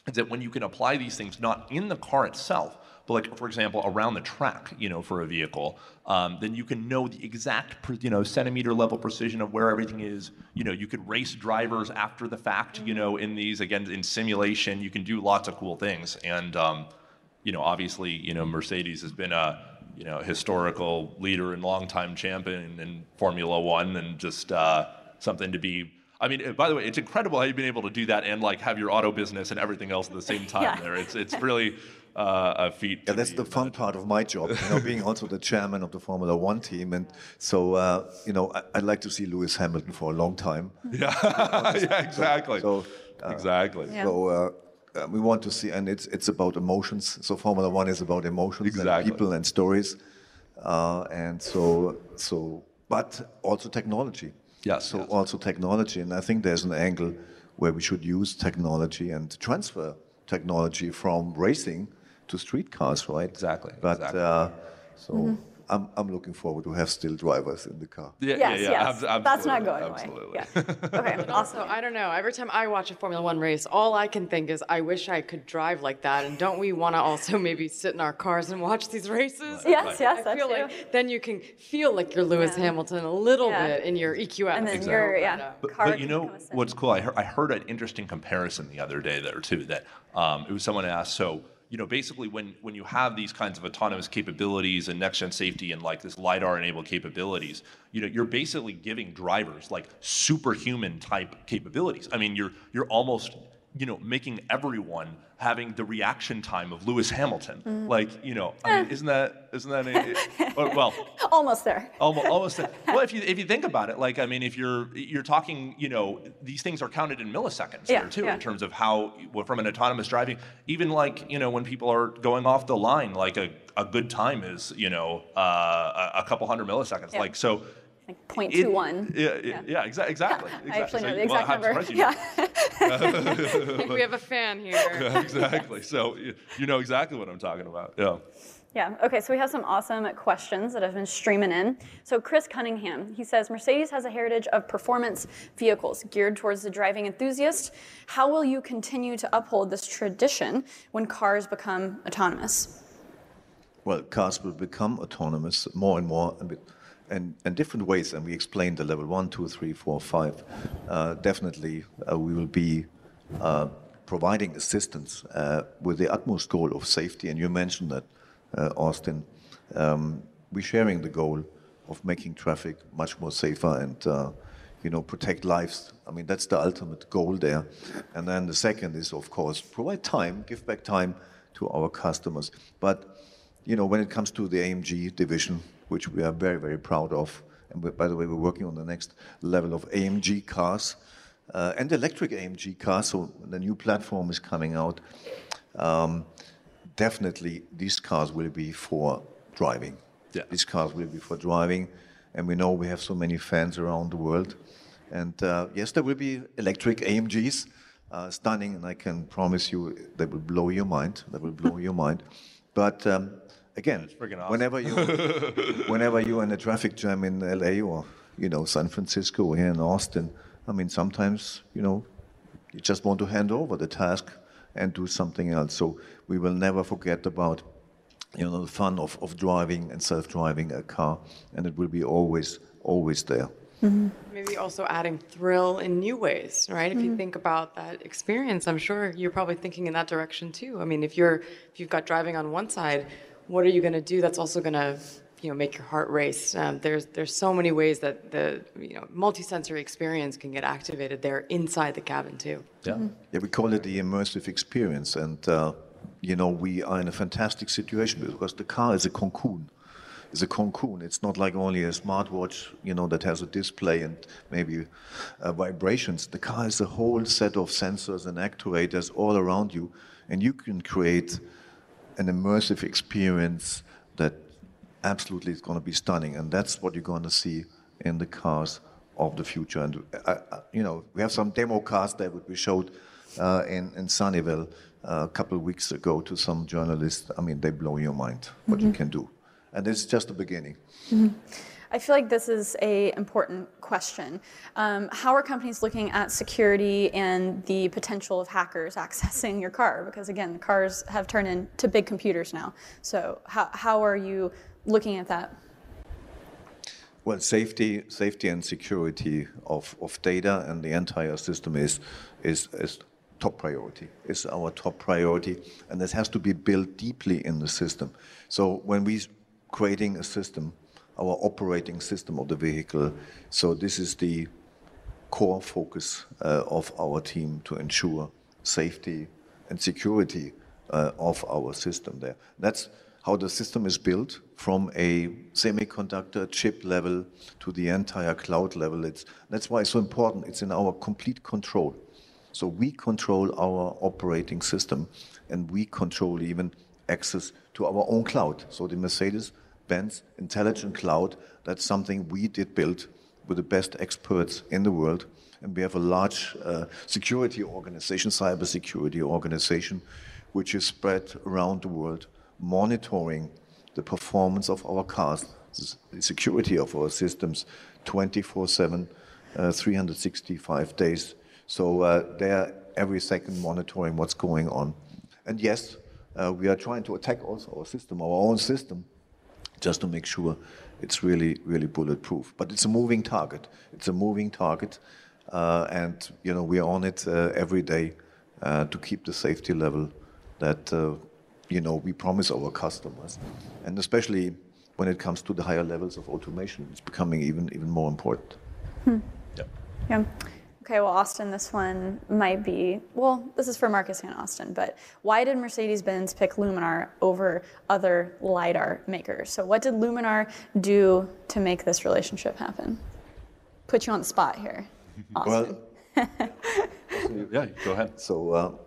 is that when you can apply these things not in the car itself, but like, for example, around the track, you know, for a vehicle, then you can know the exact, you know, centimeter level precision of where everything is. You know, you could race drivers after the fact, you know, in these, again, in simulation, you can do lots of cool things. And, you know, obviously, you know, Mercedes has been a, you know, historical leader and longtime champion in Formula One, and just something to be, I mean, by the way, it's incredible how you've been able to do that and like have your auto business and everything else at the same time. Yeah. There, it's really a feat. Yeah, that's the fun part of my job, you know, being also the chairman of the Formula One team, and so you know, I'd like to see Lewis Hamilton for a long time. Yeah, yeah, exactly. Exactly. Yeah. So we want to see, and it's about emotions. So Formula One is about emotions, exactly, and people and stories, and so, but also technology. Yeah, so yes, also technology, and I think there's an angle where we should use technology and transfer technology from racing to street cars, right? Exactly. But exactly. So I'm looking forward to have still drivers in the car. Yeah, yes, yeah, yeah. Yes. That's not going absolutely away. Yeah. Okay. Also, I don't know. Every time I watch a Formula One race, all I can think is, I wish I could drive like that. And don't we want to also maybe sit in our cars and watch these races? Right. Yes, right. Yes, I feel like true. Then you can feel like you're Lewis Hamilton a little bit in your EQS. And then exactly your but you know what's cool? I heard an interesting comparison the other day there too. That it was someone asked, so, you know, basically when you have these kinds of autonomous capabilities and next-gen safety and like this LiDAR-enabled capabilities, you know, you're basically giving drivers like superhuman type capabilities. I mean, you're almost, you know, making everyone having the reaction time of Lewis Hamilton. Mm. Like, you know, I mean, isn't that well, almost there. Almost there. Well, if you think about it, like, I mean, if you're talking, you know, these things are counted in milliseconds there too, in terms of how, well, from an autonomous driving, even like, you know, when people are going off the line, like a good time is, you know, a couple hundred milliseconds. Yeah. Like, so like 0.21. Yeah, exactly. I actually know the exact number. Yeah. We have a fan here. Yeah, exactly. Yes. So you know exactly what I'm talking about. Yeah. Yeah. Okay. So we have some awesome questions that have been streaming in. So Chris Cunningham, he says, Mercedes has a heritage of performance vehicles geared towards the driving enthusiast. How will you continue to uphold this tradition when cars become autonomous? Well, cars will become autonomous more and more. And different ways, and we explained the level 1, 2, 3, 4, 5. Definitely, we will be providing assistance with the utmost goal of safety. And you mentioned that, Austin. We're sharing the goal of making traffic much more safer and, you know, protect lives. I mean, that's the ultimate goal there. And then the second is, of course, provide time, give back time to our customers. But, you know, when it comes to the AMG division, which we are very, very proud of. And by the way, we're working on the next level of AMG cars and electric AMG cars, so the new platform is coming out. Definitely, these cars will be for driving. Yeah. These cars will be for driving, and we know we have so many fans around the world. And yes, there will be electric AMGs, stunning, and I can promise you they will blow your mind. They will blow your mind. But again, awesome. whenever you're in a traffic jam in LA or, you know, San Francisco or here in Austin, I mean, sometimes, you know, you just want to hand over the task and do something else. So we will never forget about, you know, the fun of driving and self-driving a car, and it will be always, always there. Mm-hmm. Maybe also adding thrill in new ways, right? Mm-hmm. If you think about that experience, I'm sure you're probably thinking in that direction too. I mean, if you've got driving on one side, what are you going to do that's also going to, you know, make your heart race? There's so many ways that the, you know, multi-sensory experience can get activated there inside the cabin too. Yeah, yeah, we call it the immersive experience, and you know, we are in a fantastic situation because the car is a cocoon. It's a cocoon. It's not like only a smartwatch, you know, that has a display and maybe vibrations. The car is a whole set of sensors and actuators all around you, and you can create an immersive experience that absolutely is going to be stunning, and that's what you're going to see in the cars of the future. And you know, we have some demo cars that would be showed in Sunnyvale a couple of weeks ago to some journalists. I mean, they blow your mind what you can do. and it's just the beginning. Mm-hmm. I feel like this is an important question. How are companies looking at security and the potential of hackers accessing your car? Because again, cars have turned into big computers now. So how are you looking at that? Well, safety and security of data and the entire system is top priority. It's our top priority, and this has to be built deeply in the system. So when we're creating a system, our operating system of the vehicle. So this is the core focus of our team to ensure safety and security of our system there. That's how the system is built from a semiconductor chip level to the entire cloud level. That's why it's so important. It's in our complete control. So we control our operating system, and we control even access to our own cloud. So the Mercedes-Benz Intelligent Cloud, that's something we did build with the best experts in the world. And we have a large security organization, cybersecurity organization, which is spread around the world, monitoring the performance of our cars, the security of our systems, 24/7, 365 days. So they're every second monitoring what's going on. And yes, we are trying to attack also our system, our own system, just to make sure it's really, really bulletproof. But it's a moving target. It's a moving target, and you know we're on it every day to keep the safety level that you know we promise our customers, and especially when it comes to the higher levels of automation, it's becoming even more important. Hmm. Yeah. Yeah. Okay, well, Austin, this one might be, well, this is for Markus and Austin, but why did Mercedes-Benz pick Luminar over other LiDAR makers? So what did Luminar do to make this relationship happen? Put you on the spot here, Austin. Well, yeah, go ahead. So,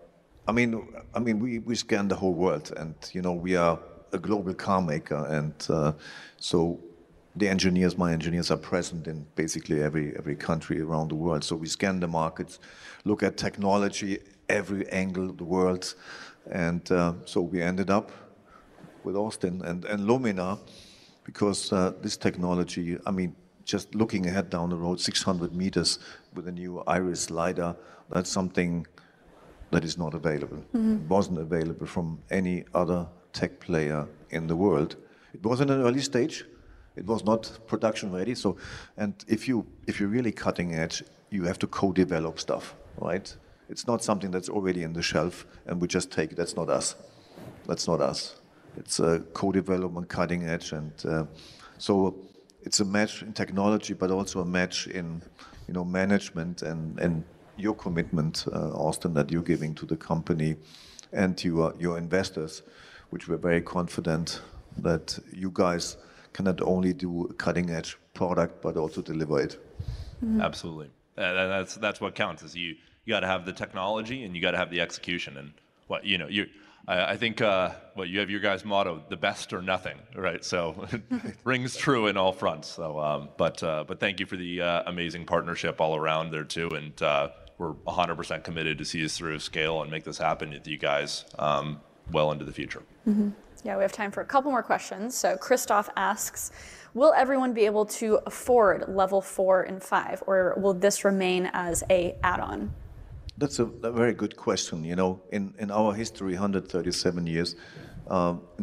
I mean, we scan the whole world, and, you know, we are a global car maker, and so the engineers, my engineers, are present in basically every country around the world. So we scan the markets, look at technology, every angle of the world. And so we ended up with Austin and Luminar because this technology, I mean, just looking ahead down the road, 600 meters with a new Iris LiDAR, that's something that is not available. Mm-hmm. It wasn't available from any other tech player in the world. It was in an early stage. It was not production ready. So, and if you're really cutting edge, you have to co-develop stuff, right? It's not something that's already in the shelf and we just take it. That's not us. That's not us. It's a co-development, cutting edge, and so it's a match in technology, but also a match in, you know, management and your commitment, Austin, that you're giving to the company and to your investors, which we're very confident that you guys can not only do a cutting-edge product, but also deliver it. Mm-hmm. Absolutely. That's what counts, is you got to have the technology and you got to have the execution. And what you know, I think what you have your guys' motto: the best or nothing, right? So it rings true in all fronts. So, but thank you for the amazing partnership all around there too. And we're 100% committed to see this through scale and make this happen with you guys well into the future. Mm-hmm. Yeah, we have time for a couple more questions. So Christoph asks, will everyone be able to afford level 4 and 5, or will this remain as a add-on? That's a very good question. You know, in our history, 137 years,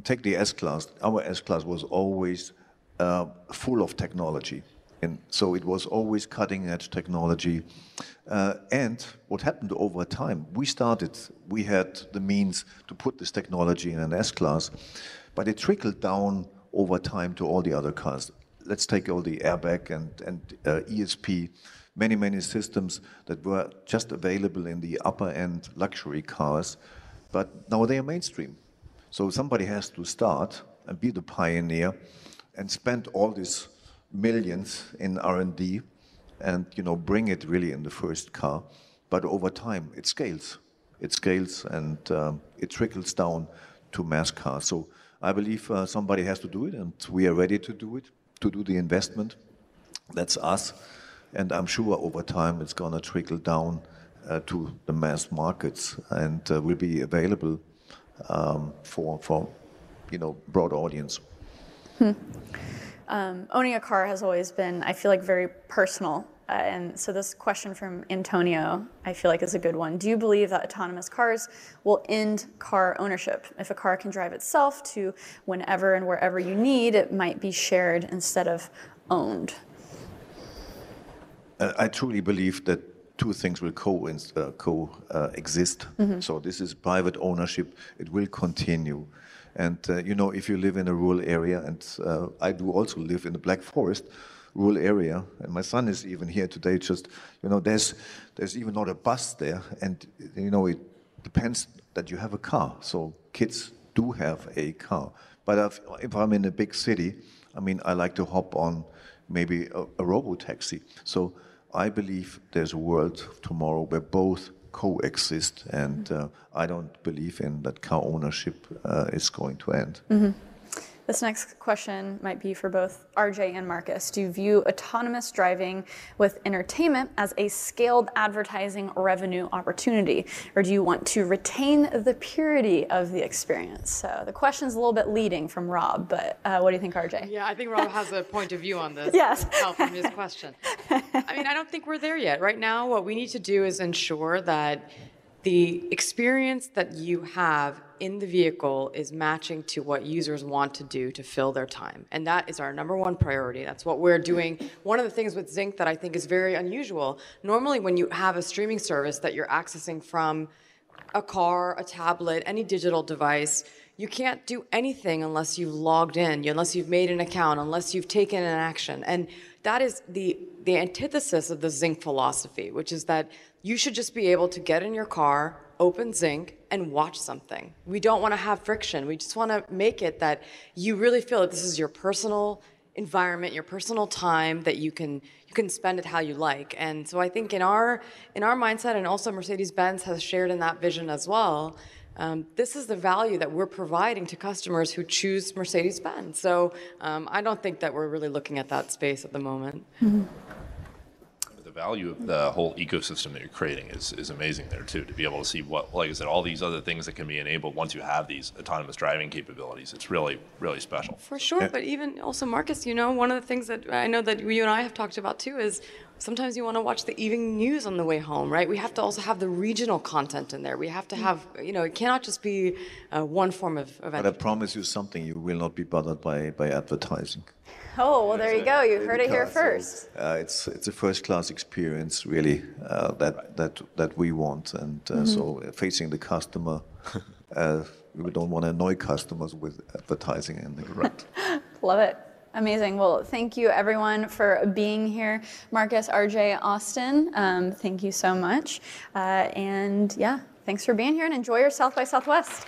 take the S-Class. Our S-Class was always full of technology. And so it was always cutting-edge technology. And what happened over time, we had the means to put this technology in an S-Class, but it trickled down over time to all the other cars. Let's take all the airbag and ESP, many, many systems that were just available in the upper-end luxury cars, but now they are mainstream. So somebody has to start and be the pioneer and spend all this millions in R&D and, you know, bring it really in the first car. But over time, it scales and it trickles down to mass cars. So I believe somebody has to do it, and we are ready to do it, to do the investment. That's us. And I'm sure over time it's going to trickle down to the mass markets and will be available for, you know, broad audience. Owning a car has always been, I feel like, very personal. And so this question from Antonio, I feel like, is a good one. Do you believe that autonomous cars will end car ownership? If a car can drive itself to whenever and wherever you need, it might be shared instead of owned. I truly believe that two things will co-exist. So this is private ownership. It will continue. And, you know, if you live in a rural area, and I do also live in the Black Forest, rural area, and my son is even here today, just, you know, there's even not a bus there, and, you know, it depends that you have a car. So kids do have a car. But if I'm in a big city, I mean, I like to hop on maybe a robo-taxi. So I believe there's a world tomorrow where both coexist, and I don't believe in that car ownership is going to end. This next question might be for both RJ and Markus. Do you view autonomous driving with entertainment as a scaled advertising revenue opportunity, or do you want to retain the purity of the experience? So the question's a little bit leading from Rob, but what do you think, RJ? Yeah, I think Rob has a point of view on this. Yes. From his question. I mean, I don't think we're there yet. Right now, what we need to do is ensure that the experience that you have in the vehicle is matching to what users want to do to fill their time. And that is our number one priority. That's what we're doing. One of the things with ZYNC that I think is very unusual, normally when you have a streaming service that you're accessing from a car, a tablet, any digital device, you can't do anything unless you've logged in, unless you've made an account, unless you've taken an action. And that is the antithesis of the ZYNC philosophy, which is that you should just be able to get in your car, open ZYNC, and watch something. We don't want to have friction. We just want to make it that you really feel that this is your personal environment, your personal time, that you can spend it how you like. And so I think in our mindset, and also Mercedes-Benz has shared in that vision as well, this is the value that we're providing to customers who choose Mercedes-Benz. So I don't think that we're really looking at that space at the moment. Value of the whole ecosystem that you're creating is amazing there too, to be able to see what, like I said, all these other things that can be enabled once you have these autonomous driving capabilities. It's really, really special. For sure, yeah. But even also, Markus, you know, one of the things that I know that you and I have talked about too is sometimes you want to watch the evening news on the way home, right? We have to also have the regional content in there. We have to have, you know, it cannot just be one form of event. But I promise you something, you will not be bothered by advertising. Oh, well, there you go. You heard it here first. It's a first-class experience, really, that we want. And so facing the customer, we don't want to annoy customers with advertising. And right. Love it. Amazing. Well, thank you, everyone, for being here. Markus, RJ, Austin, thank you so much. And, yeah, thanks for being here, and enjoy your South by Southwest.